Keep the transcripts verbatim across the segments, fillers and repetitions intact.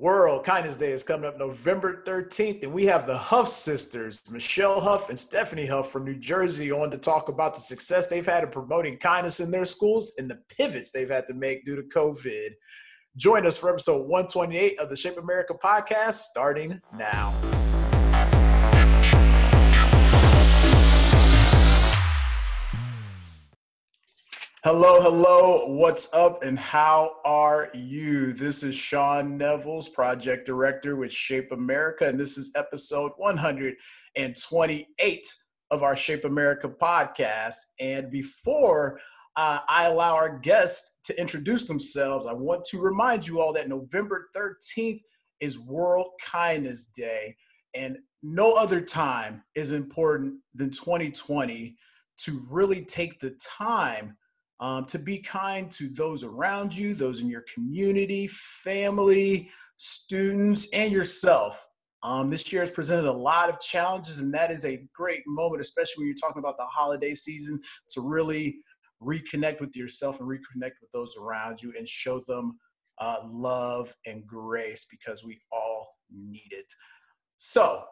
World Kindness Day is coming up November thirteenth, and we have the Huff sisters, Michelle Huff and Stephaine Huff from New Jersey, on to talk about the success they've had in promoting kindness in their schools and the pivots they've had to make due to COVID. Join us for episode one twenty-eight of the Shape America podcast, starting now. Hello, hello, what's up and how are you? This is Sean Nevels, Project Director with Shape America, and this is episode one twenty-eight of our Shape America podcast. And before uh, I allow our guests to introduce themselves, I want to remind you all that November thirteenth is World Kindness Day, and no other time is important than twenty twenty to really take the time Um, to be kind to those around you, those in your community, family, students, and yourself. Um, this year has presented a lot of challenges, and that is a great moment, especially when you're talking about the holiday season, to really reconnect with yourself and reconnect with those around you and show them uh, love and grace, because we all need it. So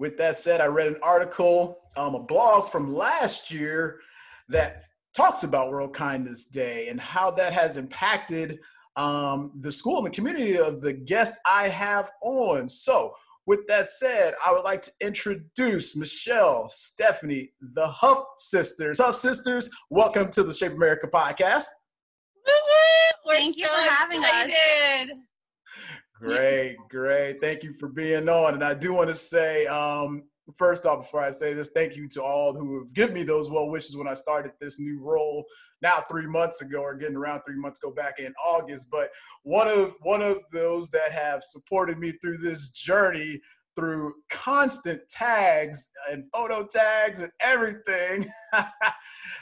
with that said, I read an article, um, a blog from last year that talks about World Kindness Day and how that has impacted um, the school and the community of the guest I have on. So with that said, I would like to introduce Michelle, Stephanie, the Huff sisters. Huff sisters, welcome to the Shape America podcast. We're Thank so you for having excited. us. Great, great. Thank you for being on. And I do want to say, um, first off, before I say this, thank you to all who have given me those well wishes when I started this new role now three months ago, or getting around three months ago, back in August. But one of one of those that have supported me through this journey, through constant tags and photo tags and everything,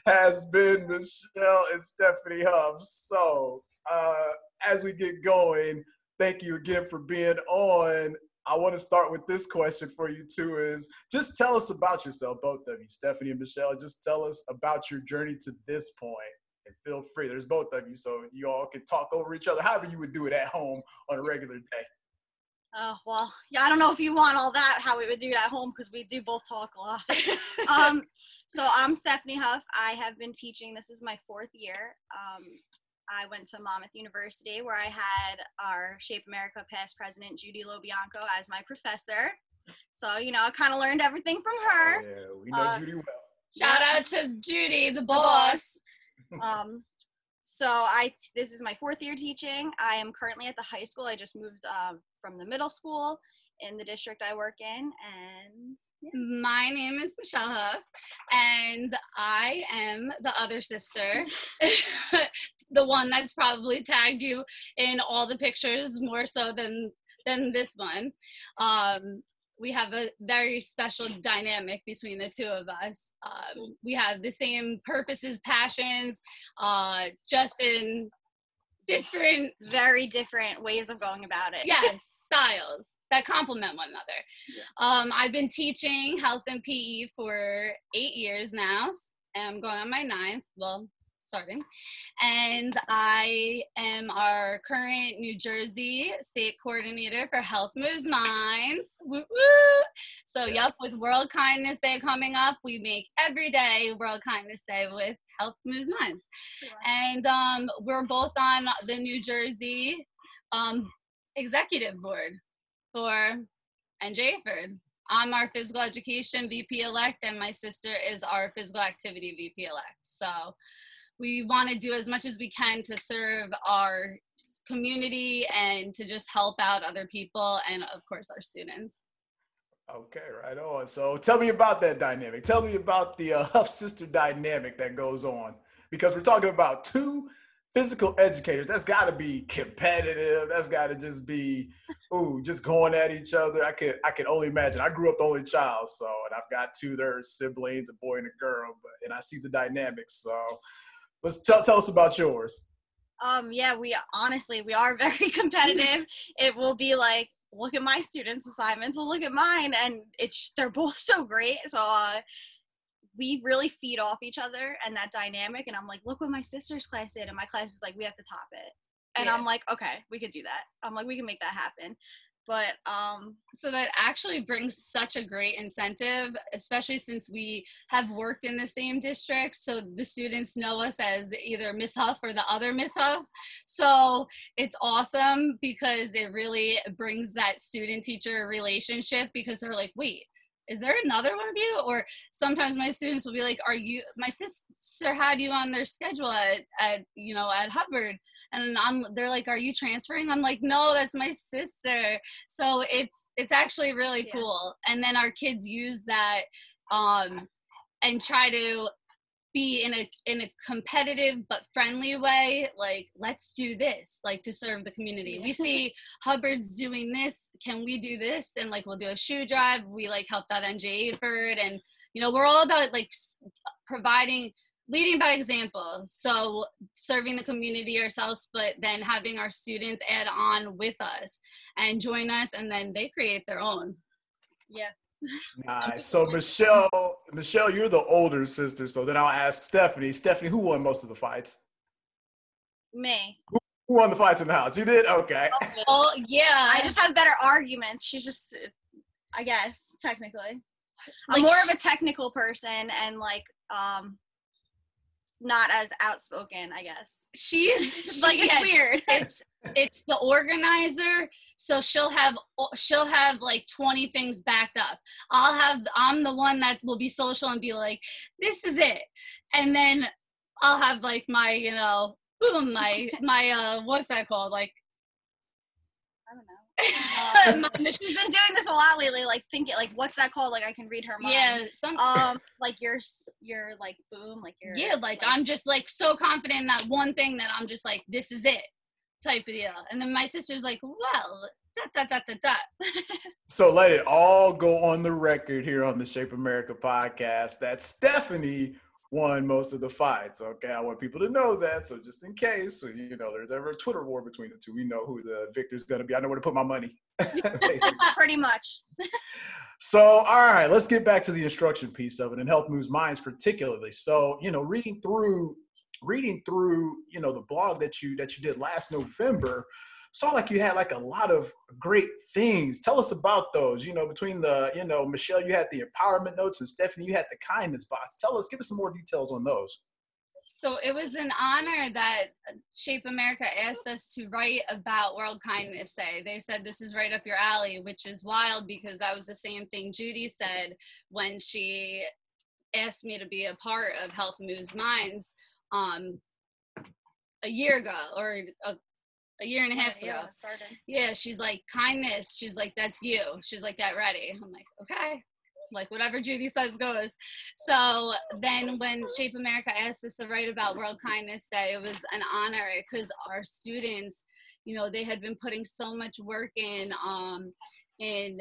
has been Michelle and Stephanie Huff. So uh, as we get going, thank you again for being on. I want to start with this question for you two is, just tell us about yourself, both of you, Stephanie and Michelle. Just tell us about your journey to this point, and feel free. There's both of you, so you all can talk over each other, however you would do it at home on a regular day. Oh, well, yeah, I don't know if you want all that, how we would do it at home, because we do both talk a lot. um, so I'm Stephanie Huff. I have been teaching. This is my fourth year. Um, I went to Monmouth University, where I had our Shape America past president, Judy LoBianco, as my professor. So, you know, I kind of learned everything from her. Yeah, we know uh, Judy well. Shout yeah. out to Judy, the boss. The boss. um, so I, this is my fourth year teaching. I am currently at the high school. I just moved uh, from the middle school in the district I work in. And yeah. My name is Michelle Huff, and I am the other sister, the one that's probably tagged you in all the pictures more so than than this one. Um, we have a very special dynamic between the two of us. Uh, we have the same purposes, passions, uh, just in different, very different ways of going about it. Yes, styles that complement one another. Yeah. Um, I've been teaching health and P E for eight years now, and I'm going on my ninth. Well, starting. And I am our current New Jersey state coordinator for Health Moves Minds. Woo woo! So, yeah. Yep, with World Kindness Day coming up, we make every day World Kindness Day with Health Moves Minds. Yeah. And um, we're both on the New Jersey um, executive board for N J F E D. I'm our physical education V P elect, and my sister is our physical activity V P elect. So we want to do as much as we can to serve our community and to just help out other people and, of course, our students. Okay, right on. So tell me about that dynamic. Tell me about the uh, Huff sister dynamic that goes on, because we're talking about two physical educators. That's got to be competitive. That's got to just be, ooh, just going at each other. I could, I could only imagine. I grew up the only child, so, and I've got two, their siblings, a boy and a girl, but, and I see the dynamics, so. Let's tell, tell us about yours. Um, yeah, we honestly, we are very competitive. It will be like, look at my students' assignments, well, look at mine. And it's, they're both so great. So uh, we really feed off each other and that dynamic. And I'm like, look what my sister's class did. And my class is like, we have to top it. And yeah. I'm like, okay, we could do that. I'm like, we can make that happen. But, um, so that actually brings such a great incentive, especially since we have worked in the same district. So the students know us as either Miss Huff or the other Miss Huff. So it's awesome because it really brings that student teacher relationship, because they're like, wait, is there another one of you? Or sometimes my students will be like, are you, my sister had you on their schedule at, at you know, at Hubbard. And I'm, they're like, are you transferring? I'm like, no, that's my sister. So it's, it's actually really yeah. cool. And then our kids use that um, and try to be in a, in a competitive but friendly way. Like, let's do this, like to serve the community. Yeah. We see Hubbard's doing this. Can we do this? And like, we'll do a shoe drive. We like helped out N J F E D. And, you know, we're all about like providing, leading by example. So serving the community ourselves, but then having our students add on with us and join us, and then they create their own. Yeah. Nice. So Michelle, Michelle, you're the older sister. So then I'll ask Stephanie. Stephanie, who won most of the fights? Me. Who, who won the fights in the house? You did? Okay. Oh, well, yeah. I just have better arguments. She's just, I guess, technically. Like, I'm more of a technical person, and like, um, not as outspoken, I guess. She is like, it's yeah, weird. It's it's the organizer, so she'll have she'll have like twenty things backed up. I'll have I'm the one that will be social and be like, this is it, and then I'll have like my you know boom my my uh what's that called like I don't know. um, she's been doing this a lot lately, like thinking like what's that called, like I can read her mind. Yeah, some um like your your like boom like your yeah like, like I'm just like so confident in that one thing that I'm just like, this is it type of deal. And then my sister's like, well, da, da, da, da, da. So let it all go on the record here on the Shape America podcast that Stephanie won most of the fights. Okay, I want people to know that, so just in case, so, you know, there's ever a Twitter war between the two, we know who the victor's gonna be. I know where to put my money. Pretty much. So, all right, let's get back to the instruction piece of it, and Health Moves Minds particularly. So, you know, reading through, reading through, you know, the blog that you that you did last November, saw like you had like a lot of great things. Tell us about those, you know, between the, you know, Michelle, you had the empowerment notes, and Stephanie, you had the kindness box. Tell us, give us some more details on those. So it was an honor that Shape America asked us to write about World Kindness Day. They said, this is right up your alley, which is wild because that was the same thing Judy said when she asked me to be a part of Health Moves Minds um, a year ago or a A year and a half yeah, ago. Yeah, yeah, she's like, kindness. She's like, that's you. She's like, that ready. I'm like, okay. Like, whatever Judy says goes. So then when Shape America asked us to write about World Kindness Day, it was an honor because our students, you know, they had been putting so much work in, um, in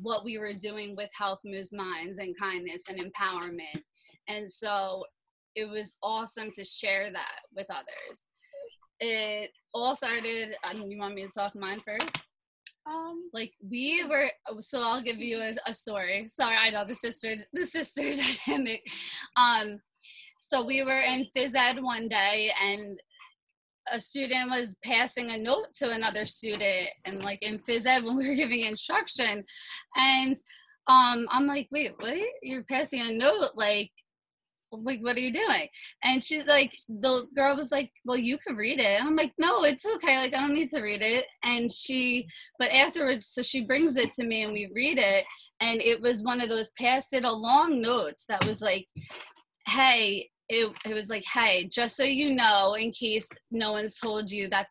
what we were doing with Health Moves Minds and kindness and empowerment. And so it was awesome to share that with others. It all started, um, you want me to talk mine first? Um, like we were, so I'll give you a, a story. Sorry, I know the sister, the sister dynamic. Um, so we were in phys ed one day, and a student was passing a note to another student, and like in phys ed when we were giving instruction, and um, I'm like, wait, what? You're passing a note, like. Like, what are you doing? And she's like, the girl was like, well, you could read it. And I'm like, no, it's okay. Like, I don't need to read it. And she, but afterwards, so she brings it to me and we read it. And it was one of those pass it along notes that was like, hey, it, it was like, hey, just so you know, in case no one's told you that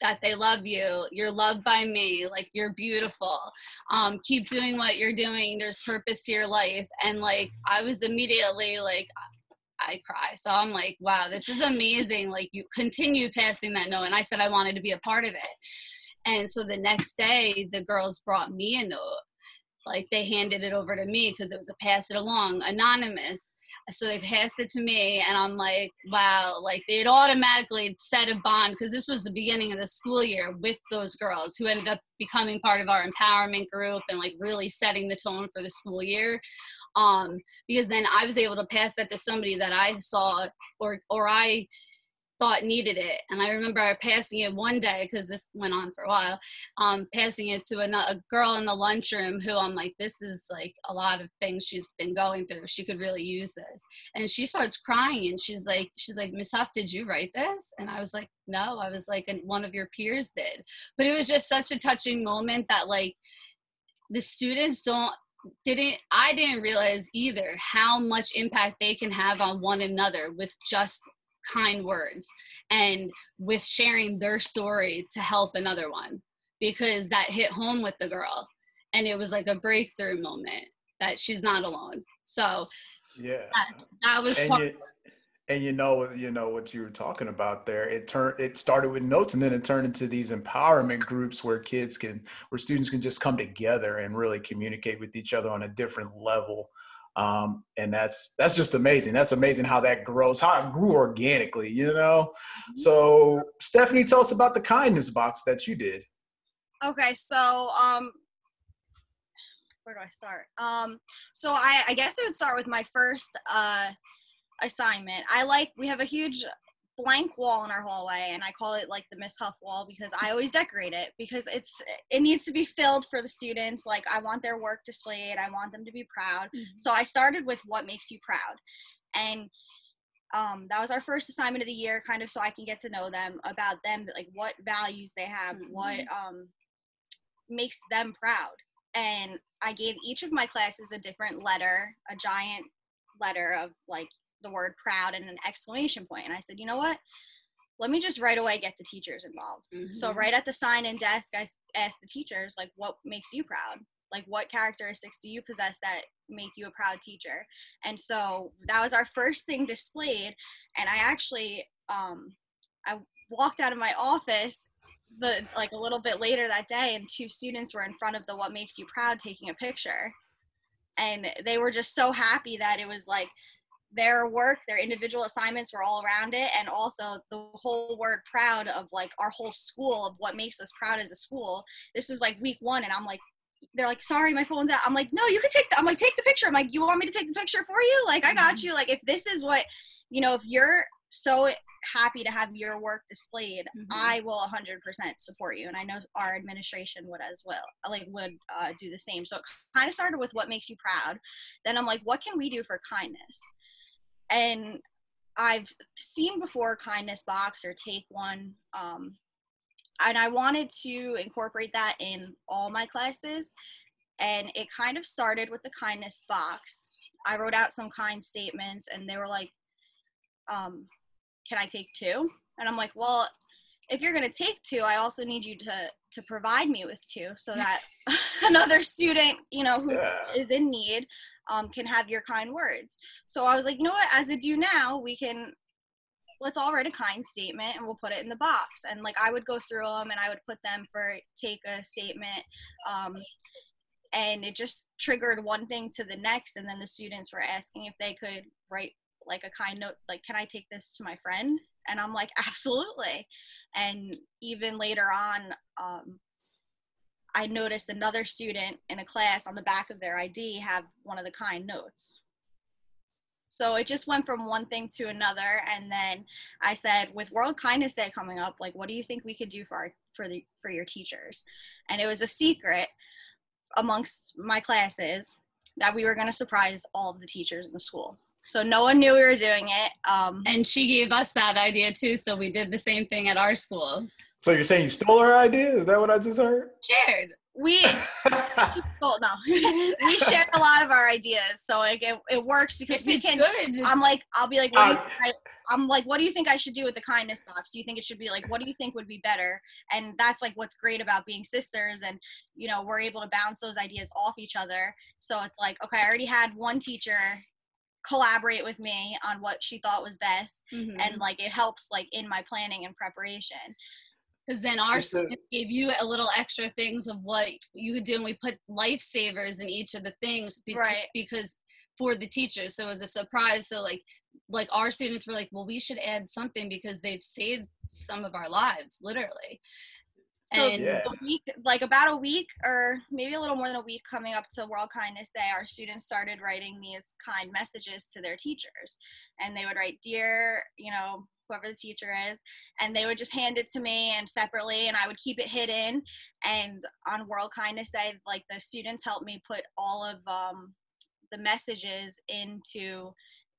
that they love you, you're loved by me, like, you're beautiful, um, keep doing what you're doing, there's purpose to your life. And, like, I was immediately, like, I cry, so I'm like, wow, this is amazing, like, you continue passing that note, and I said I wanted to be a part of it. And so the next day, the girls brought me a note, like, they handed it over to me, because it was a pass it along, anonymous. So they passed it to me, and I'm like, wow, like they had automatically set a bond, because this was the beginning of the school year with those girls who ended up becoming part of our empowerment group and like really setting the tone for the school year. Um, because then I was able to pass that to somebody that I saw or or I thought needed it. And I remember passing it one day, because this went on for a while, um, passing it to another, a girl in the lunchroom who I'm like, this is like a lot of things she's been going through. She could really use this. And she starts crying and she's like, she's like, Miss Huff, did you write this? And I was like, no, I was like, and one of your peers did. But it was just such a touching moment that like the students don't, didn't, I didn't realize either how much impact they can have on one another with just kind words and with sharing their story to help another one, because that hit home with the girl and it was like a breakthrough moment that she's not alone. So yeah, that, that was and, you, and you know you know what you were talking about there, it turned it started with notes and then it turned into these empowerment groups where kids can where students can just come together and really communicate with each other on a different level. Um, and that's, that's just amazing. That's amazing how that grows, how it grew organically, you know? So Stephanie, tell us about the kindness box that you did. Okay. So, um, where do I start? Um, so I, I guess I would start with my first, uh, assignment. I like, we have a huge blank wall in our hallway and I call it like the Miss Huff wall because I always decorate it because it's it needs to be filled for the students. Like I want their work displayed, I want them to be proud. Mm-hmm. So I started with what makes you proud, and um that was our first assignment of the year, kind of so I can get to know them, about them, like what values they have, mm-hmm. what um makes them proud. And I gave each of my classes a different letter, a giant letter of like the word proud and an exclamation point. And I said, you know what, let me just right away get the teachers involved. Mm-hmm. So right at the sign-in desk, I asked the teachers, like, what makes you proud? Like, what characteristics do you possess that make you a proud teacher? And so that was our first thing displayed. And I actually, um, I walked out of my office the like a little bit later that day, and two students were in front of the What Makes You Proud taking a picture. And they were just so happy that it was like, their work, their individual assignments were all around it, and also the whole word proud of like our whole school, of what makes us proud as a school. This was like week one, and I'm like, they're like, sorry, my phone's out. I'm like, no, you can take the, I'm like, take the picture. I'm like, you want me to take the picture for you? Like, I got you. Like, if this is what, you know, if you're so happy to have your work displayed, mm-hmm. I will one hundred percent support you. And I know our administration would as well, like would uh, do the same. So it kind of started with what makes you proud. Then I'm like, what can we do for kindness? And I've seen before kindness box or take one, um, and I wanted to incorporate that in all my classes. And it kind of started with the kindness box. I wrote out some kind statements and they were like, um, can I take two? And I'm like, well, if you're going to take two, I also need you to, to provide me with two so that another student, you know, who yeah. is in need um, can have your kind words. So I was like, you know what, as a do now, we can, let's all write a kind statement and we'll put it in the box. And like, I would go through them and I would put them for take a statement. Um, and it just triggered one thing to the next. And then the students were asking if they could write like a kind note, like, can I take this to my friend? And I'm like, absolutely. And even later on, um, I noticed another student in a class on the back of their I D have one of the kind notes. So it just went from one thing to another. And then I said, with World Kindness Day coming up, like, what do you think we could do for our, for the, for your teachers? And it was a secret amongst my classes that we were going to surprise all of the teachers in the school. So no one knew we were doing it. Um, and she gave us that idea too, so we did the same thing at our school. So you're saying you stole her idea? Is that what I just heard? Shared. We, well, no, we shared a lot of our ideas. So like it, it works because if we can, good. I'm like, I'll be like, what do you, I, I'm like, what do you think I should do with the kindness box? Do you think it should be like, what do you think would be better? And that's like, what's great about being sisters. And, you know, we're able to bounce those ideas off each other. So it's like, okay, I already had one teacher collaborate with me on what she thought was best, mm-hmm. and like it helps like in my planning and preparation, because then our students gave you a little extra things of what you could do, and we put lifesavers in each of the things be- right. because for the teachers, so it was a surprise. So like like our students were like, well, we should add something because they've saved some of our lives literally. So yeah. a week, like about a week or maybe a little more than a week coming up to World Kindness Day, our students started writing these kind messages to their teachers, and they would write, dear, you know, whoever the teacher is, and they would just hand it to me and separately, and I would keep it hidden. And on World Kindness Day, like, the students helped me put all of um, the messages into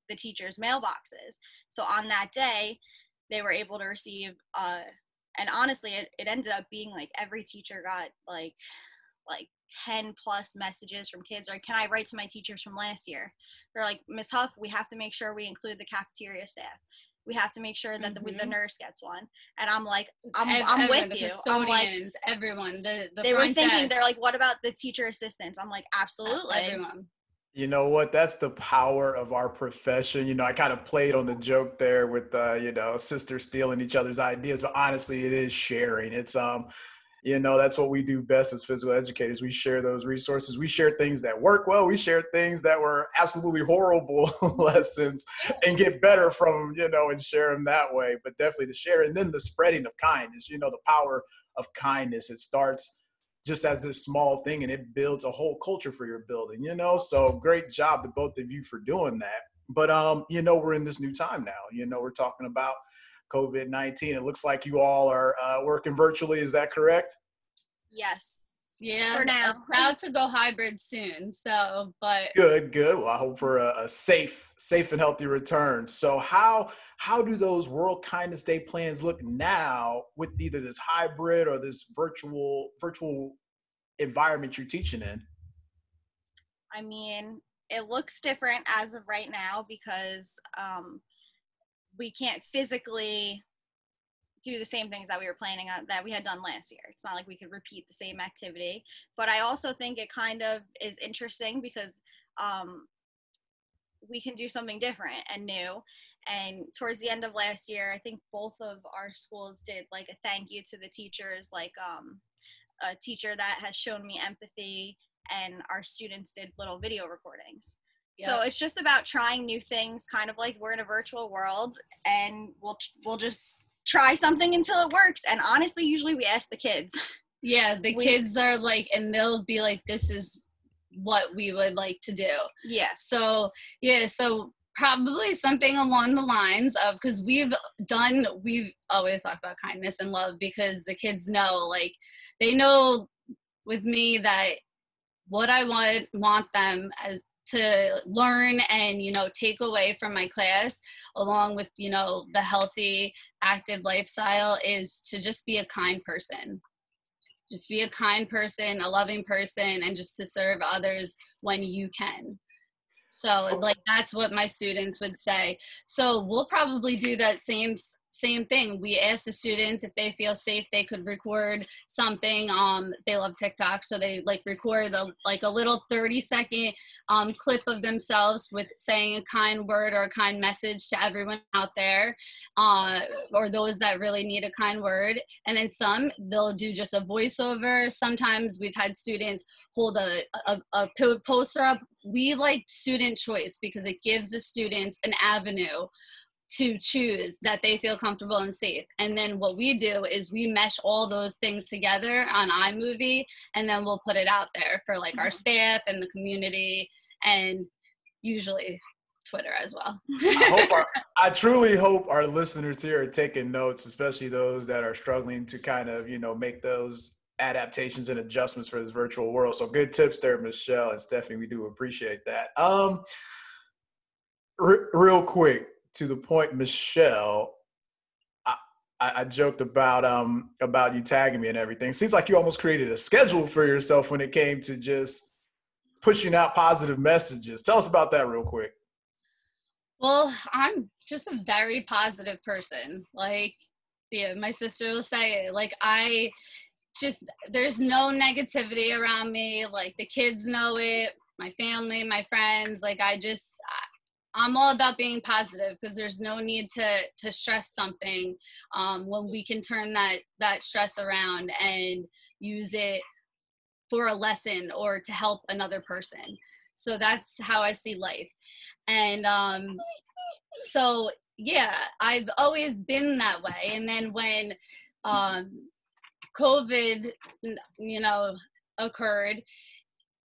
the teachers' mailboxes. So on that day, they were able to receive, uh, and honestly, it, it ended up being like every teacher got like, like ten plus messages from kids, or can I write to my teachers from last year? They're like, Miz Huff, we have to make sure we include the cafeteria staff. We have to make sure that the, mm-hmm. the nurse gets one. And I'm like, I'm, Ev- I'm everyone, with you. I'm like, everyone, the, the they were thinking, they're like, what about the teacher assistants? I'm like, absolutely. Everyone. You know what? That's the power of our profession. You know, I kind of played on the joke there with, uh, you know, sisters stealing each other's ideas, but honestly, it is sharing. It's, um, you know, that's what we do best as physical educators. We share those resources. We share things that work well. We share things that were absolutely horrible lessons and get better from, you know, and share them that way. But definitely the share, and then the spreading of kindness, you know, the power of kindness. It starts just as this small thing, and it builds a whole culture for your building, you know? So great job to both of you for doing that. But, um, you know, we're in this new time now, you know, we're talking about COVID nineteen. It looks like you all are uh, working virtually. Is that correct? Yes. Yeah. For now. I'm proud to go hybrid soon. So, but. Good, good. Well, I hope for a, a safe, safe and healthy return. So how, how do those World Kindness Day plans look now with either this hybrid or this virtual, virtual environment you're teaching in? I mean, it looks different as of right now because, um, we can't physically do the same things that we were planning on that we had done last year. It's not like we could repeat the same activity, but I also think it kind of is interesting because um, we can do something different and new. And towards the end of last year, I think both of our schools did like a thank you to the teachers, like um, a teacher that has shown me empathy, and our students did little video recordings. So it's just about trying new things, kind of like we're in a virtual world, and we'll we'll just try something until it works. And honestly, usually we ask the kids. Yeah, the we, kids are like, and they'll be like, this is what we would like to do. Yeah. So, yeah, so probably something along the lines of, because we've done, we've always talked about kindness and love because the kids know, like, they know with me that what I want, want them as, to learn and, you know, take away from my class, along with, you know, the healthy, active lifestyle, is to just be a kind person. Just be a kind person, a loving person, and just to serve others when you can. So, like, that's what my students would say. So we'll probably do that same same thing. We asked the students if they feel safe, they could record something. Um, they love TikTok, so they like record a, like a little thirty second um, clip of themselves with saying a kind word or a kind message to everyone out there, uh, or those that really need a kind word. And then some, they'll do just a voiceover. Sometimes we've had students hold a, a, a poster up. We like student choice because it gives the students an avenue to choose that they feel comfortable and safe. And then what we do is we mesh all those things together on iMovie, and then we'll put it out there for like mm-hmm. our staff and the community, and usually Twitter as well. I, hope our, I truly hope our listeners here are taking notes, especially those that are struggling to kind of, you know, make those adaptations and adjustments for this virtual world. So good tips there, Michelle and Stephanie. We do appreciate that. Um, r- real quick, to the point, Michelle, I, I joked about um about you tagging me and everything. Seems like you almost created a schedule for yourself when it came to just pushing out positive messages. Tell us about that real quick. Well, I'm just a very positive person. Like, yeah, my sister will say it. Like, I just, there's no negativity around me. Like, the kids know it, my family, my friends. Like, I just... I, I'm all about being positive because there's no need to to stress something um, when we can turn that, that stress around and use it for a lesson or to help another person. So that's how I see life. And um, so, yeah, I've always been that way. And then when um, COVID, you know, occurred,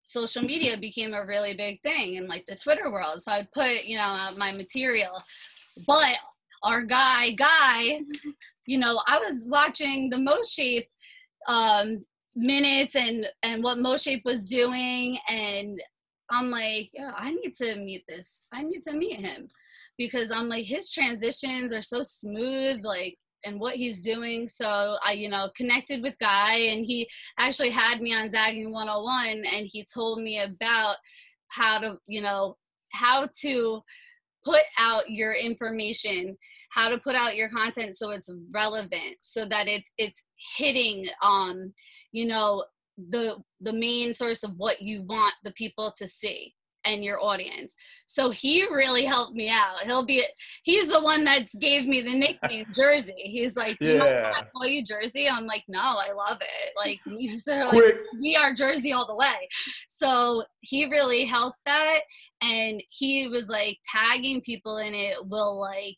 social media became a really big thing in like the Twitter world. So I would put, you know, my material, but our guy, Guy, you know, I was watching the MoShape um, minutes and, and what MoShape was doing. And I'm like, yeah, I need to meet this. I need to meet him because I'm like, his transitions are so smooth, like, and what he's doing. So I, you know, connected with Guy, and he actually had me on Zagging one oh one, and he told me about how to, you know, how to put out your information, how to put out your content so it's relevant, so that it's it's hitting, um, you know, the the main source of what you want the people to see and your audience. So he really helped me out. He'll be, he's the one that gave me the nickname Jersey. He's like, you yeah. know, can I call you Jersey? I'm like, no, I love it. Like, so like, we are Jersey all the way. So he really helped that. And he was like, tagging people in it will like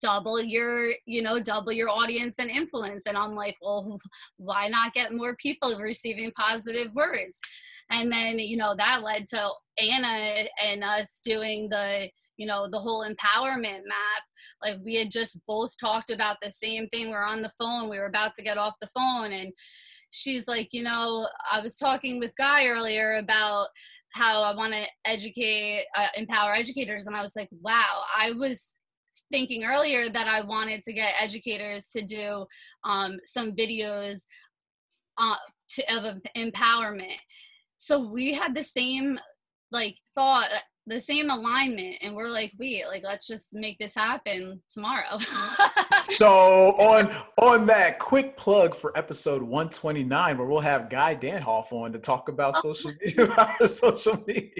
double your, you know, double your audience and influence. And I'm like, well, why not get more people receiving positive words? And then, you know, that led to Anna and us doing the, you know, the whole empowerment map. Like, we had just both talked about the same thing. We're on the phone. We were about to get off the phone. And she's like, you know, I was talking with Guy earlier about how I want to educate, uh, empower educators. And I was like, wow, I was thinking earlier that I wanted to get educators to do um, some videos uh, to, of empowerment. So we had the same like thought, the same alignment, and we're like, wait, like, let's just make this happen tomorrow. So on on that, quick plug for episode one twenty-nine, where we'll have Guy Danhoff on to talk about social media. About social media.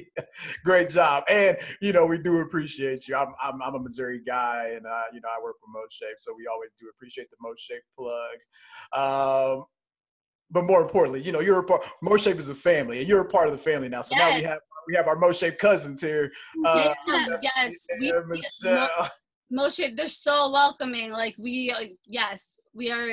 Great job. And, you know, we do appreciate you. I'm I'm, I'm a Missouri guy, and, uh, you know, I work for MoShape, so we always do appreciate the MoShape plug. Um, But more importantly, you know, you're a part, MoShape is a family, and you're a part of the family now. So yes. now we have we have our MoShape cousins here. Uh, yeah, yes. We, Michelle. Mo, MoShape, they're so welcoming. Like, we, uh, yes, we are.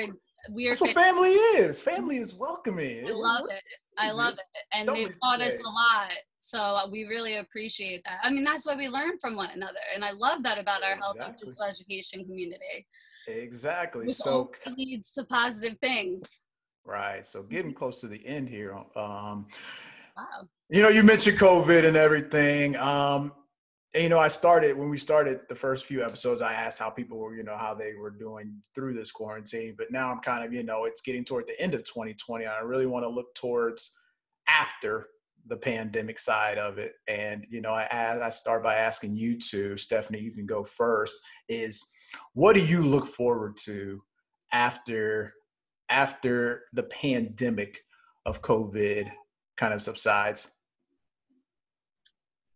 We are. That's what family is. Family is welcoming. I love it. I love it. And they've taught us a lot. So we really appreciate that. I mean, that's why we learn from one another. And I love that about our health and physical education community. Exactly. Which so leads to positive things. Right. So getting close to the end here. Um, wow. You know, you mentioned COVID and everything. Um, and, you know, I started, when we started the first few episodes, I asked how people were, you know, how they were doing through this quarantine. But now I'm kind of, you know, it's getting toward the end of twenty twenty. I really want to look towards after the pandemic side of it. And, you know, I, I start by asking you two, Stephanie, you can go first, is what do you look forward to after after the pandemic of COVID kind of subsides?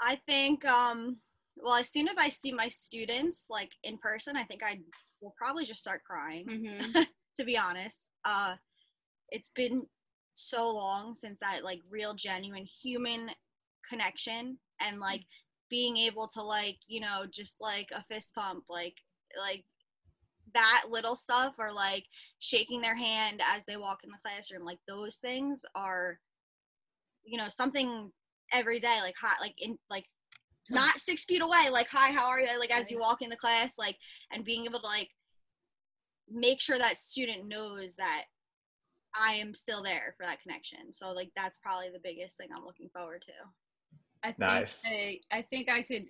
I think, um, well, as soon as I see my students like in person, I think I will probably just start crying, mm-hmm. to be honest. Uh, it's been so long since that like real, genuine human connection, and like being able to like, you know, just like a fist pump, like, like, that little stuff, or like shaking their hand as they walk in the classroom, like those things are, you know, something every day, like hi, like in like not six feet away, like hi, how are you, like as you walk in the class, like, and being able to like make sure that student knows that I am still there for that connection. So like that's probably the biggest thing I'm looking forward to. I think nice. I, I think I could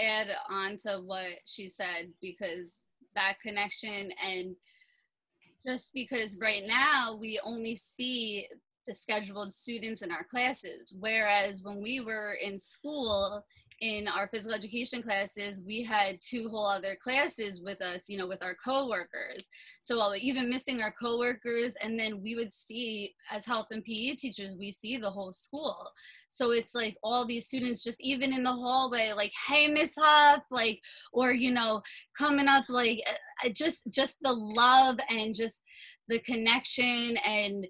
add on to what she said, because that connection, and just because right now we only see the scheduled students in our classes, whereas when we were in school in our physical education classes, we had two whole other classes with us, you know, with our coworkers. So even missing our coworkers, and then we would see, as health and P E teachers, we see the whole school. So it's like all these students just even in the hallway, like, hey, Miss Huff, like, or, you know, coming up, like, just, just the love and just the connection, and,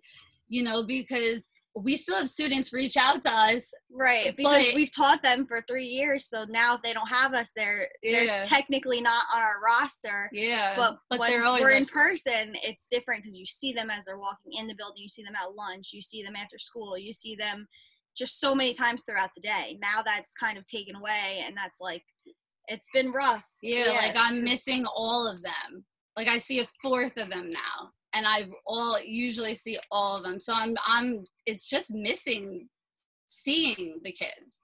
you know, because we still have students reach out to us. Right, because but, we've taught them for three years, so now if they don't have us, they're, yeah. they're technically not on our roster. Yeah, but, but when they're we're in person, it's different, because you see them as they're walking in the building, you see them at lunch, you see them after school, you see them just so many times throughout the day. Now that's kind of taken away, and that's like it's been rough. Yeah, yeah, like I'm missing all of them. Like I see a fourth of them now, and I all usually see all of them. So I'm, I'm. It's just missing seeing the kids.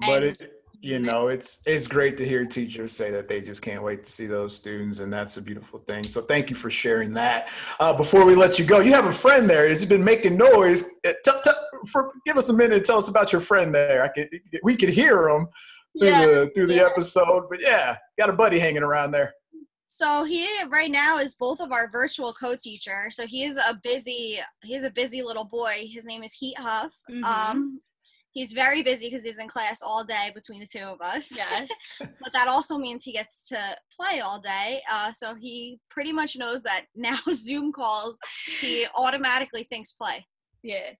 But and, it, you know, it's it's great to hear teachers say that they just can't wait to see those students, and that's a beautiful thing. So thank you for sharing that. Uh, before we let you go, you have a friend there. It's been making noise. T- t- for, give us a minute and tell us about your friend there. I could, we could hear him through yeah, the through yeah. the episode, but yeah, got a buddy hanging around there. So he right now is both of our virtual co-teacher. So he is a busy, he's a busy little boy. His name is Heath Huff. Mm-hmm. Um, he's very busy because he's in class all day between the two of us. Yes. But that also means he gets to play all day. Uh, so he pretty much knows that now Zoom calls, he automatically thinks play. Yeah.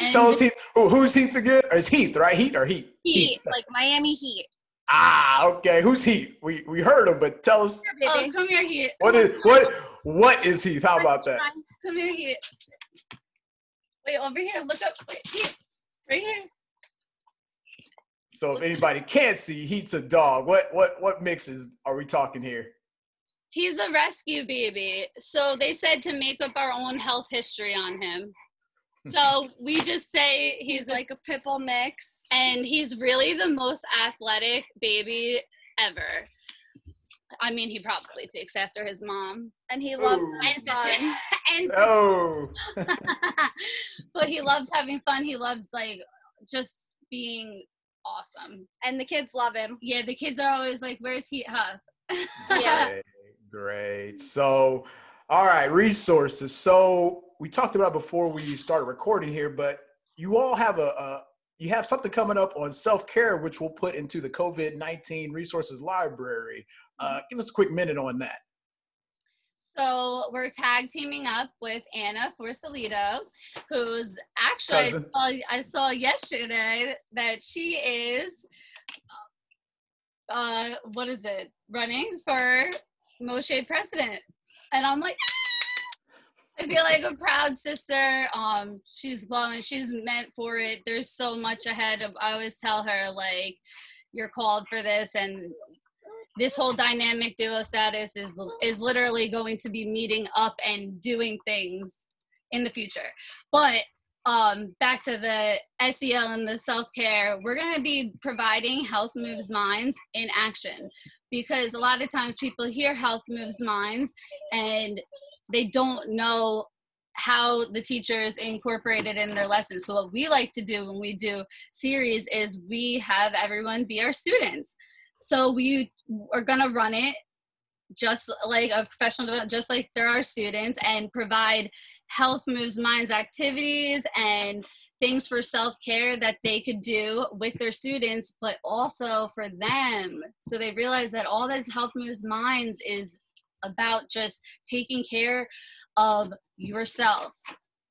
And tell us Heath, oh, who's Heath again? Or it's Heath, right? Heath or Heath? Heath, Heath. Like Miami Heat. Ah, okay. Who's Heath? We we heard him, but tell us. Oh, come here, Heath. What is what what is Heath? How about that? Come here, Heath. Wait, over here. Look up. Wait, Heath. Right here. So if anybody can't see, Heath's a dog. What what what mixes are we talking here? He's a rescue baby. So they said to make up our own health history on him. So we just say he's, he's a, like a pit bull mix. And he's really the most athletic baby ever. I mean, he probably takes after his mom. And he loves and fun. and oh. But he loves having fun. He loves, like, just being awesome. And the kids love him. Yeah, the kids are always like, where's Heath Huff? Yeah. Great, great. So, all right, resources. So, we talked about before we started recording here, but you all have a, a you have something coming up on self-care, which we'll put into the COVID nineteen resources library. Uh, give us a quick minute on that. So we're tag teaming up with Anna Forcelito, who's actually, I saw, I saw yesterday that she is, uh, what is it? running for MoShape president. And I'm like, ah! I feel like a proud sister. Um, she's glowing. She's meant for it. There's so much ahead of, I always tell her, like, you're called for this. And this whole dynamic duo status is, is literally going to be meeting up and doing things in the future. But um, back to the S E L and the self-care, we're going to be providing Health Moves Minds in action, because a lot of times people hear Health Moves Minds and they don't know how the teachers incorporate it in their lessons. So what we like to do when we do series is we have everyone be our students. So we are going to run it just like a professional development, just like they're our students, and provide Health Moves Minds activities and things for self-care that they could do with their students, but also for them. So they realize that all this Health Moves Minds is about just taking care of yourself,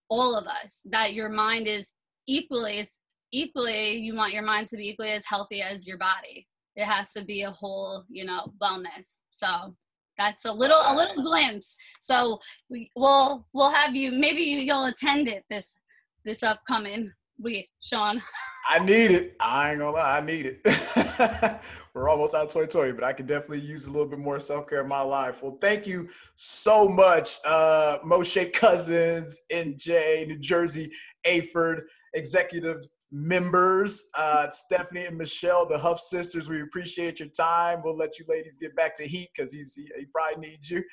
all of us, that your mind is equally, it's equally, you want your mind to be equally as healthy as your body. It has to be a whole, you know, wellness. So that's a little, a little glimpse. So we, we'll, we'll have you, maybe you'll attend it this, this upcoming week, Sean. I need it. I ain't gonna lie, I need it. We're almost out of twenty twenty, but I can definitely use a little bit more self-care in my life. Well, thank you so much, uh, MoShape Cousins, N J, New Jersey, A F E D, executive members, uh, Stephanie and Michelle, the Huff sisters. We appreciate your time. We'll let you ladies get back to Heath, because he's he, he probably needs you.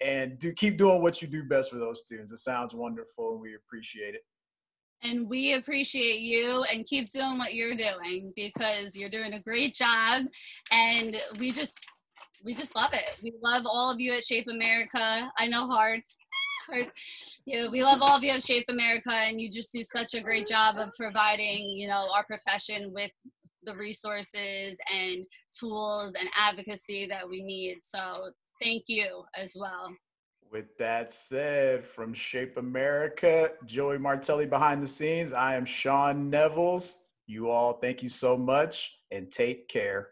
And do keep doing what you do best for those students. It sounds wonderful, and we appreciate it. And we appreciate you, and keep doing what you're doing, because you're doing a great job, and we just we just love it. We love all of you at Shape America. I know hearts. hearts. Yeah, we love all of you at Shape America, and you just do such a great job of providing, you know, our profession with the resources and tools and advocacy that we need. So thank you as well. With that said, from Shape America, Joey Martelli behind the scenes, I am Sean Nevels. You all, thank you so much, and take care.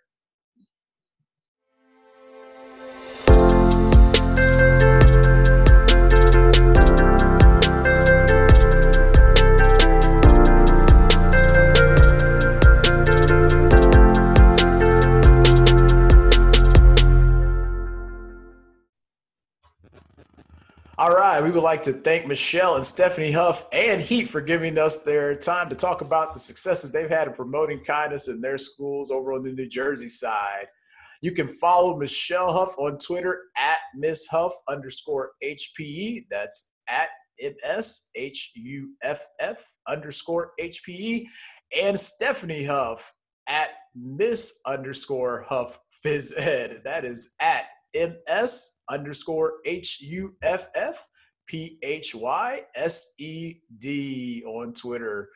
we would like to thank Michelle and Stephaine Huff and Heath for giving us their time to talk about the successes they've had in promoting kindness in their schools over on the New Jersey side. You can follow Michelle Huff on Twitter at ms huff underscore H P E. That's at M S H U F F underscore H P E. And Stephaine Huff at miss underscore huff phys ed. That is at M S underscore H U F F P H Y S E D on Twitter.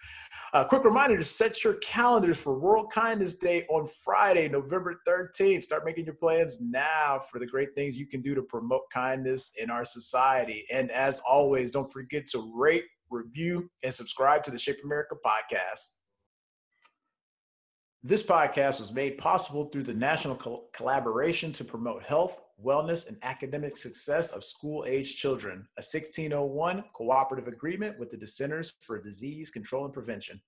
A quick reminder to set your calendars for World Kindness Day on Friday, November thirteenth. Start making your plans now for the great things you can do to promote kindness in our society. And as always, don't forget to rate, review, and subscribe to the Shape America podcast. This podcast was made possible through the national col- collaboration to promote health, wellness, and academic success of school-aged children, a sixteen oh one cooperative agreement with the Centers for Disease Control and Prevention.